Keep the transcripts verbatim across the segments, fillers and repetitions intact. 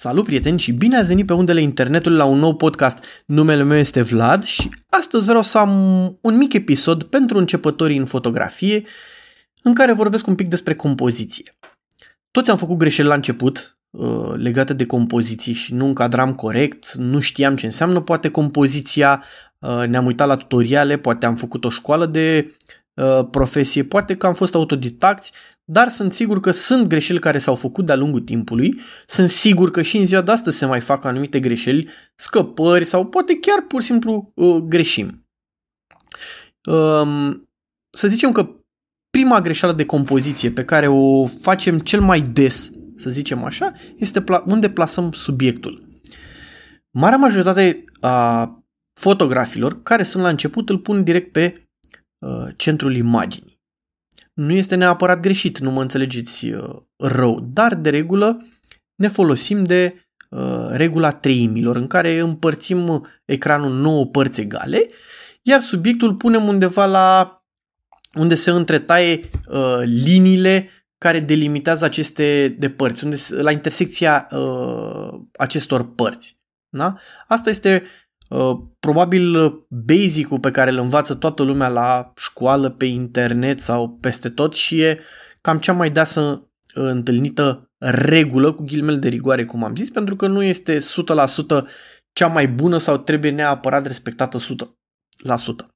Salut prieteni și bine ați venit pe undele internetului la un nou podcast. Numele meu este Vlad și astăzi vreau să am un mic episod pentru începătorii în fotografie în care vorbesc un pic despre compoziție. Toți am făcut greșeli la început uh, legate de compoziții și nu încadram corect, nu știam ce înseamnă poate compoziția, uh, ne-am uitat la tutoriale, poate am făcut o școală de uh, profesie, poate că am fost autodidacți, dar sunt sigur că sunt greșeli care s-au făcut de-a lungul timpului, sunt sigur că și în ziua de astăzi se mai fac anumite greșeli, scăpări sau poate chiar pur și simplu uh, greșim. Uh, să zicem că prima greșeală de compoziție pe care o facem cel mai des, să zicem așa, este pla- unde plasăm subiectul. Marea majoritate a fotografilor care sunt la început îl pun direct pe uh, centrul imaginii. Nu este neapărat greșit, nu mă înțelegeți rău, dar de regulă ne folosim de uh, regula treimilor, în care împărțim ecranul în nouă părți egale, iar subiectul punem undeva la unde se întretaie uh, liniile care delimitează aceste de părți, unde, la intersecția uh, acestor părți. Da? Asta este Uh, probabil basic-ul pe care îl învață toată lumea la școală, pe internet sau peste tot și e cam cea mai deasă întâlnită regulă, cu ghilimele de rigoare, cum am zis, pentru că nu este o sută la sută cea mai bună sau trebuie neapărat respectată o sută la sută.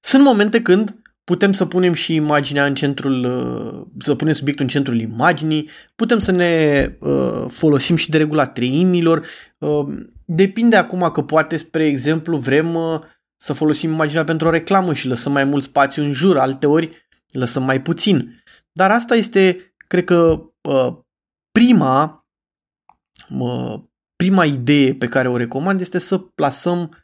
Sunt momente când putem să punem și imaginea în centrul, să punem subiectul în centrul imaginii, putem să ne uh, folosim și de regula treimilor. Uh, depinde acum că poate, spre exemplu, vrem uh, să folosim imaginea pentru o reclamă și lăsăm mai mult spațiu în jur, alteori lăsăm mai puțin. Dar asta este, cred că, uh, prima, uh, prima idee pe care o recomand este să plasăm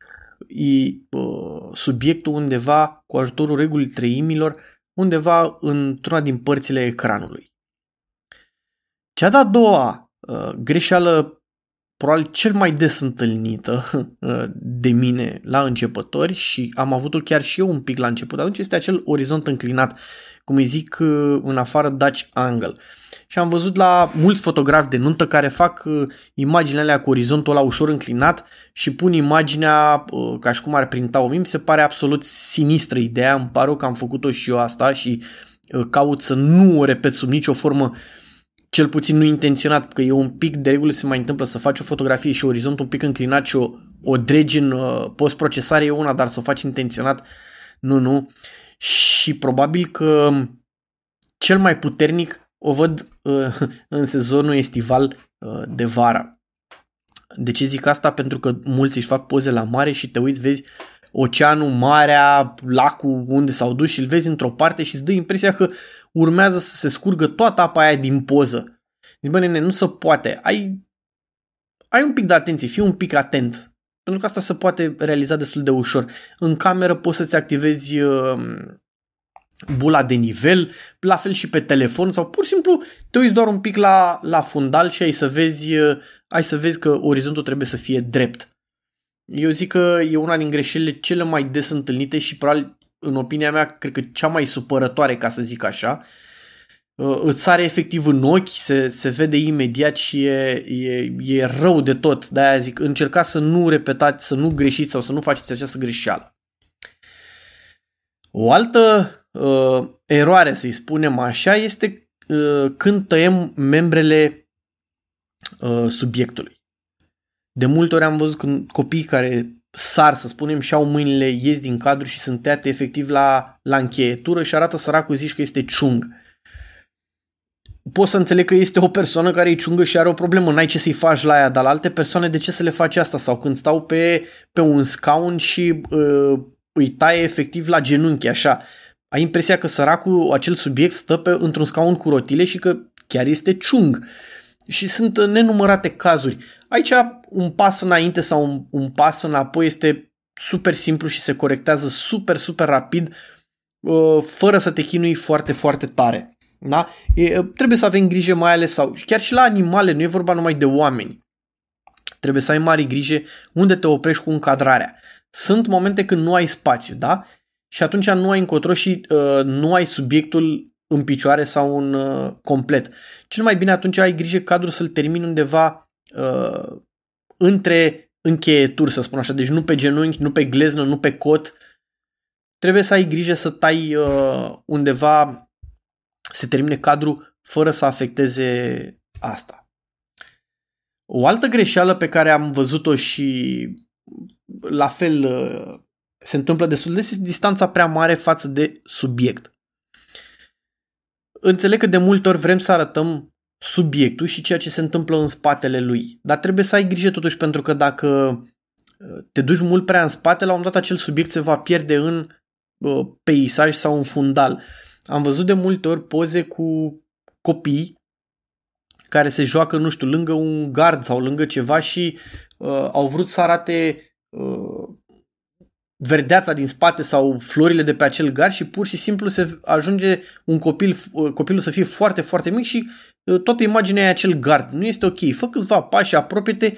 subiectul undeva cu ajutorul regulii treimilor undeva într-una din părțile ecranului. Cea de-a doua greșeală, probabil cel mai des întâlnită de mine la începători și am avut-o chiar și eu un pic la început, atunci este acel orizont înclinat, cum îi zic în afară Dutch angle. Și am văzut la mulți fotografi de nuntă care fac imaginele alea cu orizontul ăla ușor înclinat și pun imaginea ca și cum ar printa o mie, mi se pare absolut sinistră ideea, îmi pare că am făcut-o și eu asta și caut să nu o repet sub nicio formă, cel puțin nu intenționat, că e un pic de regulă se mai întâmplă să faci o fotografie și orizontul un pic înclinat și o, o dregi în post-procesare e una, dar să o faci intenționat, nu, nu. Și probabil că cel mai puternic o văd uh, în sezonul estival uh, de vară. De ce zic asta? Pentru că mulți își fac poze la mare și te uiți, vezi oceanul, marea, lacul unde s-au dus și îl vezi într-o parte și îți dă impresia că urmează să se scurgă toată apa aia din poză. Zici, bă, nene, nu se poate. Ai, ai un pic de atenție, fii un pic atent. Pentru că asta se poate realiza destul de ușor. În cameră poți să-ți activezi uh, bula de nivel, la fel și pe telefon sau pur și simplu te uiți doar un pic la, la fundal și ai să vezi, ai să vezi că orizontul trebuie să fie drept. Eu zic că e una din greșelile cele mai des întâlnite și probabil, în opinia mea, cred că cea mai supărătoare, ca să zic așa. Îți sare efectiv în ochi, se, se vede imediat și e, e, e rău de tot. De-aia zic, încercați să nu repetați, să nu greșiți sau să nu faceți această greșeală. O altă Uh, eroare, să-i spunem așa, este uh, când tăiem membrele uh, subiectului. De multe ori am văzut când copiii care sar, să spunem, și au mâinile, ies din cadru și sunt tăiate efectiv la, la încheietură și arată săracul, zici că este ciung. Poți să înțeleg că este o persoană care e ciungă și are o problemă, n-ai ce să-i faci la aia, dar la alte persoane de ce să le faci asta? Sau când stau pe, pe un scaun și uh, îi taie efectiv la genunchi, așa. Ai impresia că săracul, acel subiect, stă pe, într-un scaun cu rotile și că chiar este ciung. Și sunt nenumărate cazuri. Aici un pas înainte sau un, un pas înapoi este super simplu și se corectează super, super rapid, fără să te chinui foarte, foarte tare. Da? E, trebuie să avem grijă mai ales, sau chiar și la animale, nu e vorba numai de oameni. Trebuie să ai mare grijă unde te oprești cu încadrarea. Sunt momente când nu ai spațiu, da? Și atunci nu ai încotro și uh, nu ai subiectul în picioare sau un uh, complet. Cel mai bine atunci ai grijă cadrul să-l termini undeva uh, între încheieturi, să spun așa, deci nu pe genunchi, nu pe gleznă, nu pe cot. Trebuie să ai grijă să tai uh, undeva, se termine cadrul fără să afecteze asta. O altă greșeală pe care am văzut-o și la fel uh, se întâmplă destul de des este distanța prea mare față de subiect. Înțeleg că de multe ori vrem să arătăm subiectul și ceea ce se întâmplă în spatele lui, dar trebuie să ai grijă totuși, pentru că dacă te duci mult prea în spate, la un moment dat acel subiect se va pierde în uh, peisaj sau în fundal. Am văzut de multe ori poze cu copii care se joacă, nu știu, lângă un gard sau lângă ceva și uh, au vrut să arate uh, verdeața din spate sau florile de pe acel gard și pur și simplu se ajunge un copil, copilul să fie foarte, foarte mic și toată imaginea e acel gard. Nu este ok. Fă câțiva pași, apropie-te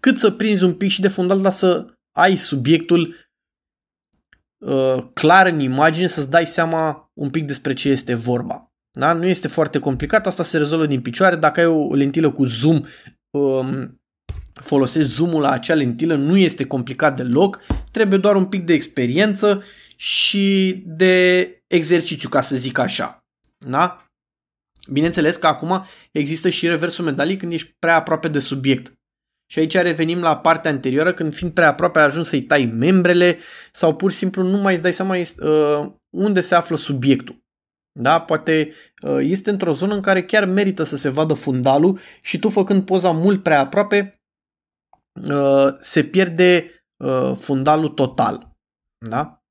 cât să prinzi un pic și de fundal, dar să ai subiectul uh, clar în imagine, să-ți dai seama un pic despre ce este vorba. Da? Nu este foarte complicat, asta se rezolvă din picioare. Dacă ai o lentilă cu zoom, uh, folosești zoom-ul la acea lentilă, nu este complicat deloc, trebuie doar un pic de experiență și de exercițiu, ca să zic așa. Da? Bineînțeles că acum există și reversul medalii când ești prea aproape de subiect. Și aici revenim la partea anterioară, când fiind prea aproape ai ajuns să-i tai membrele sau pur și simplu nu mai îți dai seama unde se află subiectul. Da, poate este într-o zonă în care chiar merită să se vadă fundalul și tu, făcând poza mult prea aproape, se pierde fundalul total. Da?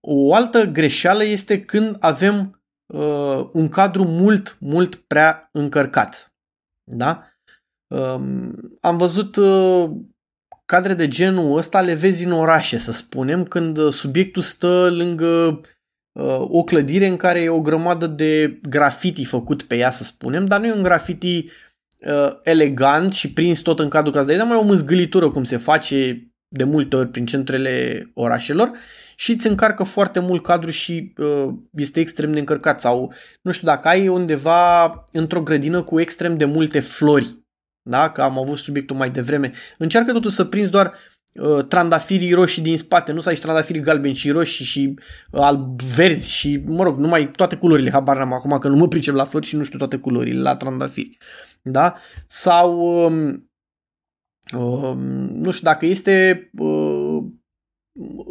O altă greșeală este când avem un cadru mult, mult prea încărcat. Da? Am văzut cadre de genul ăsta, le vezi în orașe, să spunem, când subiectul stă lângă o clădire în care e o grămadă de grafiti făcut pe ea, să spunem, dar nu e un grafiti elegant și prins tot în cadrul casei, dar mai o mâzgălitură, cum se face de multe ori prin centrele orașelor, și îți încarcă foarte mult cadrul și uh, este extrem de încărcat. Sau, nu știu, dacă ai undeva într-o grădină cu extrem de multe flori, da? Că am avut subiectul mai devreme, încearcă totuși să prinzi doar uh, trandafirii roșii din spate, nu să ai și trandafirii galbeni și roșii și uh, alb, verzi și, mă rog, numai toate culorile, habar n-am acum că nu mă pricep la flori și nu știu toate culorile la trandafiri. Da? Sau um, um, nu știu, dacă este uh,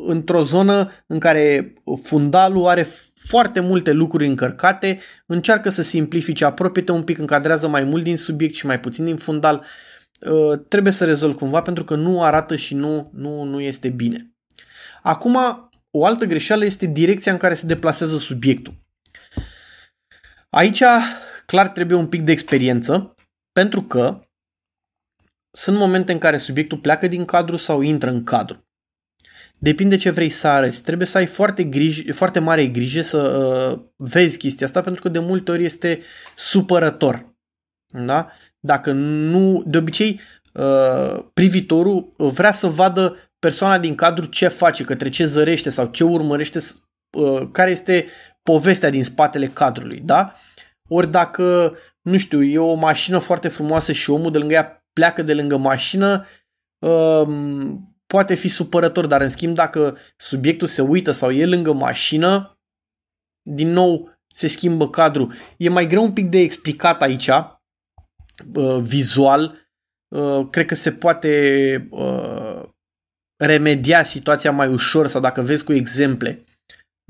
într-o zonă în care fundalul are foarte multe lucruri încărcate, încearcă să simplifice, apropie-te un pic, încadrează mai mult din subiect și mai puțin din fundal. Uh, trebuie să rezolvi cumva, pentru că nu arată și nu, nu, nu este bine. Acum, o altă greșeală este direcția în care se deplasează subiectul. Aici clar trebuie un pic de experiență, pentru că sunt momente în care subiectul pleacă din cadru sau intră în cadru. Depinde ce vrei să arăți. Trebuie să ai foarte, griji, foarte mare grijă să uh, vezi chestia asta, pentru că de multe ori este supărător. Da? Dacă nu, de obicei, uh, privitorul vrea să vadă persoana din cadru ce face, către ce zărește sau ce urmărește, uh, care este povestea din spatele cadrului. Da? Ori dacă, nu știu, e o mașină foarte frumoasă și omul de lângă ea pleacă de lângă mașină, poate fi supărător, dar în schimb dacă subiectul se uită sau e lângă mașină, din nou se schimbă cadrul. E mai greu un pic de explicat aici, vizual, cred că se poate remedia situația mai ușor sau dacă vezi cu exemple.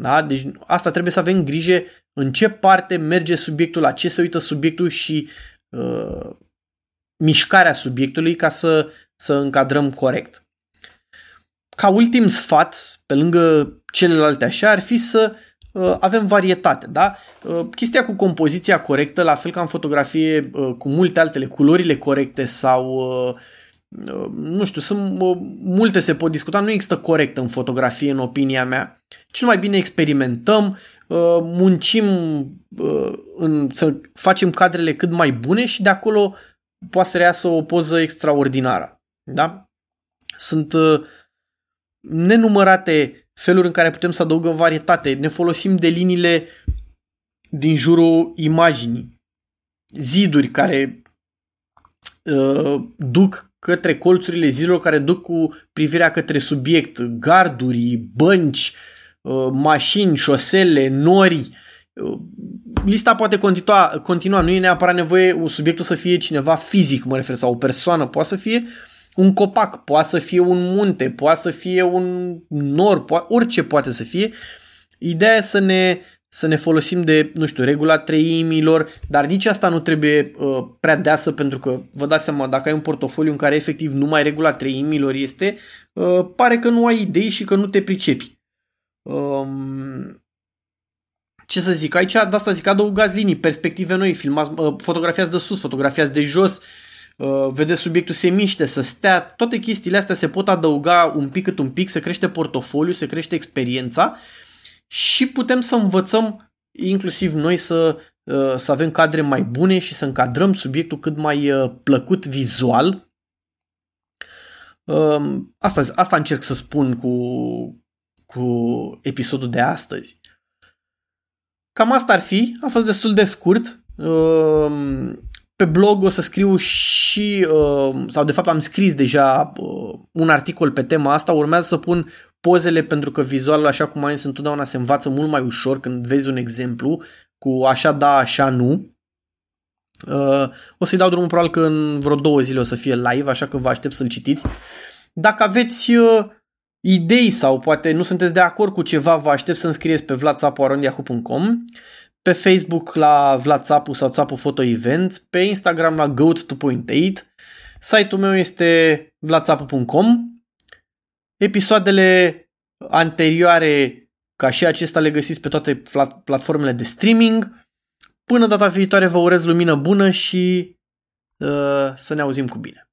Da? Deci asta trebuie să avem grijă, în ce parte merge subiectul, la ce se uită subiectul și uh, mișcarea subiectului, ca să, să încadrăm corect. Ca ultim sfat, pe lângă celelalte așa, ar fi să uh, avem varietate. Da? Uh, chestia cu compoziția corectă, la fel ca în fotografie, uh, cu multe altele, culorile corecte sau... Uh, nu știu, sunt multe, se pot discuta, nu există corect în fotografie, în opinia mea. Cel mai bine experimentăm, muncim, în, să facem cadrele cât mai bune și de acolo poate să reiasă o poză extraordinară. Da? Sunt nenumărate feluri în care putem să adăugăm varietate, ne folosim de liniile din jurul imaginii, ziduri care uh, duc către colțurile zilor, care duc cu privirea către subiect, garduri, bănci, uh, mașini, șosele, nori. Uh, lista poate continua, continua, nu e neapărat nevoie subiectul să fie cineva fizic, mă refer, sau o persoană, poate să fie un copac, poate să fie un munte, poate să fie un nor, poate, orice poate să fie. Ideea e să ne, să ne folosim de, nu știu, regula treimilor, dar nici asta nu trebuie uh, prea deasă, pentru că vă dați seama, dacă ai un portofoliu în care efectiv numai regula treimilor este, uh, pare că nu ai idei și că nu te pricepi. Um, ce să zic, aici de asta zic, adăugați linii, perspective noi, filmați, uh, fotografiați de sus, fotografiați de jos, Uh, vedeți subiectul se miște, să stea, toate chestiile astea se pot adăuga un pic cât un pic, se crește portofoliu, se crește experiența și putem să învățăm inclusiv noi să, uh, să avem cadre mai bune și să încadrăm subiectul cât mai uh, plăcut vizual. Uh, asta, asta încerc să spun cu, cu episodul de astăzi. Cam asta ar fi, a fost destul de scurt. Uh, Pe blog o să scriu și, sau de fapt am scris deja un articol pe tema asta, urmează să pun pozele pentru că vizualul, așa cum ai zis, întotdeauna se învață mult mai ușor când vezi un exemplu cu așa da, așa nu. O să-i dau drumul probabil că în vreo două zile o să fie live, așa că vă aștept să-l citiți. Dacă aveți idei sau poate nu sunteți de acord cu ceva, vă aștept să-mi scrieți pe vladtapu punct com. Pe Facebook la Vlad Țapu sau Țapu Photo Event, pe Instagram la goat two point eight, site-ul meu este vladtapu punct com. Episoadele anterioare, ca și acesta, le găsiți pe toate platformele de streaming. Până data viitoare vă urez lumină bună și uh, să ne auzim cu bine!